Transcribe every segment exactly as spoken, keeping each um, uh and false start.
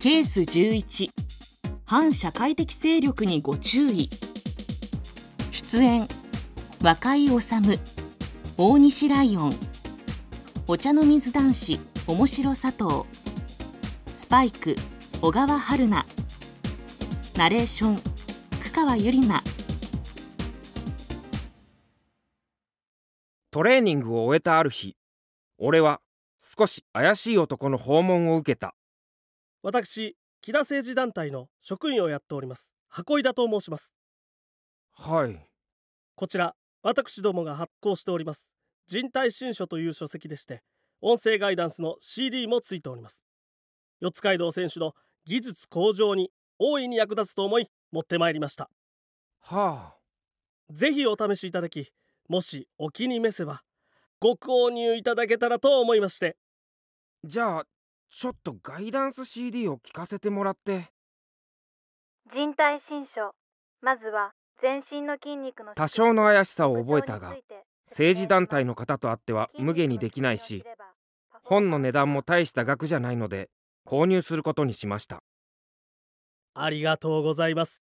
ケースじゅういち、反社会的勢力にご注意。出演、若井治、大西ライオン、お茶の水男子、面白佐藤、スパイク、小川春菜、ナレーション、久川ゆりな。トレーニングを終えたある日、俺は少し怪しい男の訪問を受けた。私、木田政治団体の職員をやっております箱井田と申します。はい。こちら、私どもが発行しております人体新書という書籍でして、音声ガイダンスの シーディー もついております。四街道選手の技術向上に大いに役立つと思い持ってまいりました。はあ。ぜひお試しいただき、もしお気に召せばご購入いただけたらと思いまして。じゃあちょっとガイダンス シーディー を聞かせてもらって。人体新書、まずは全身の筋肉の多少の怪しさを覚えたが、政治団体の方とあっては無下にできないし、本の値段も大した額じゃないので購入することにしました。ありがとうございます。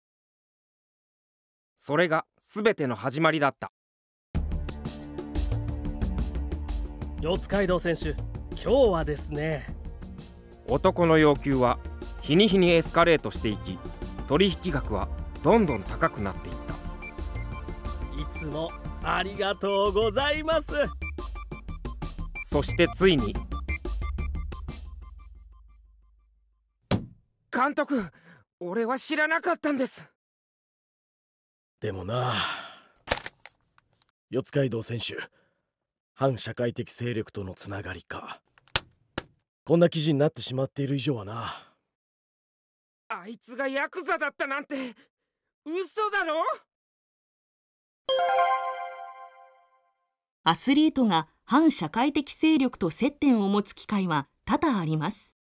それが全ての始まりだった。四街道選手、今日はですね、男の要求は日に日にエスカレートしていき、取引額はどんどん高くなっていった。いつもありがとうございます。そしてついに。監督、俺は知らなかったんです。でもな、四街道選手、反社会的勢力とのつながりか。こんな記事になってしまっている以上はな。あいつがヤクザだったなんて嘘だろ。アスリートが反社会的勢力と接点を持つ機会は多々あります。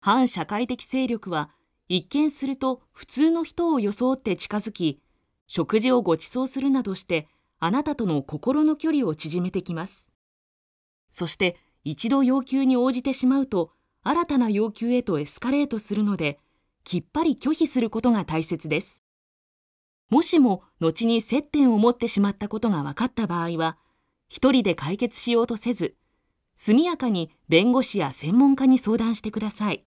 反社会的勢力は一見すると普通の人を装って近づき、食事をご馳走するなどしてあなたとの心の距離を縮めてきます。そして一度要求に応じてしまうと、新たな要求へとエスカレートするので、きっぱり拒否することが大切です。もしも後に接点を持ってしまったことが分かった場合は、一人で解決しようとせず、速やかに弁護士や専門家に相談してください。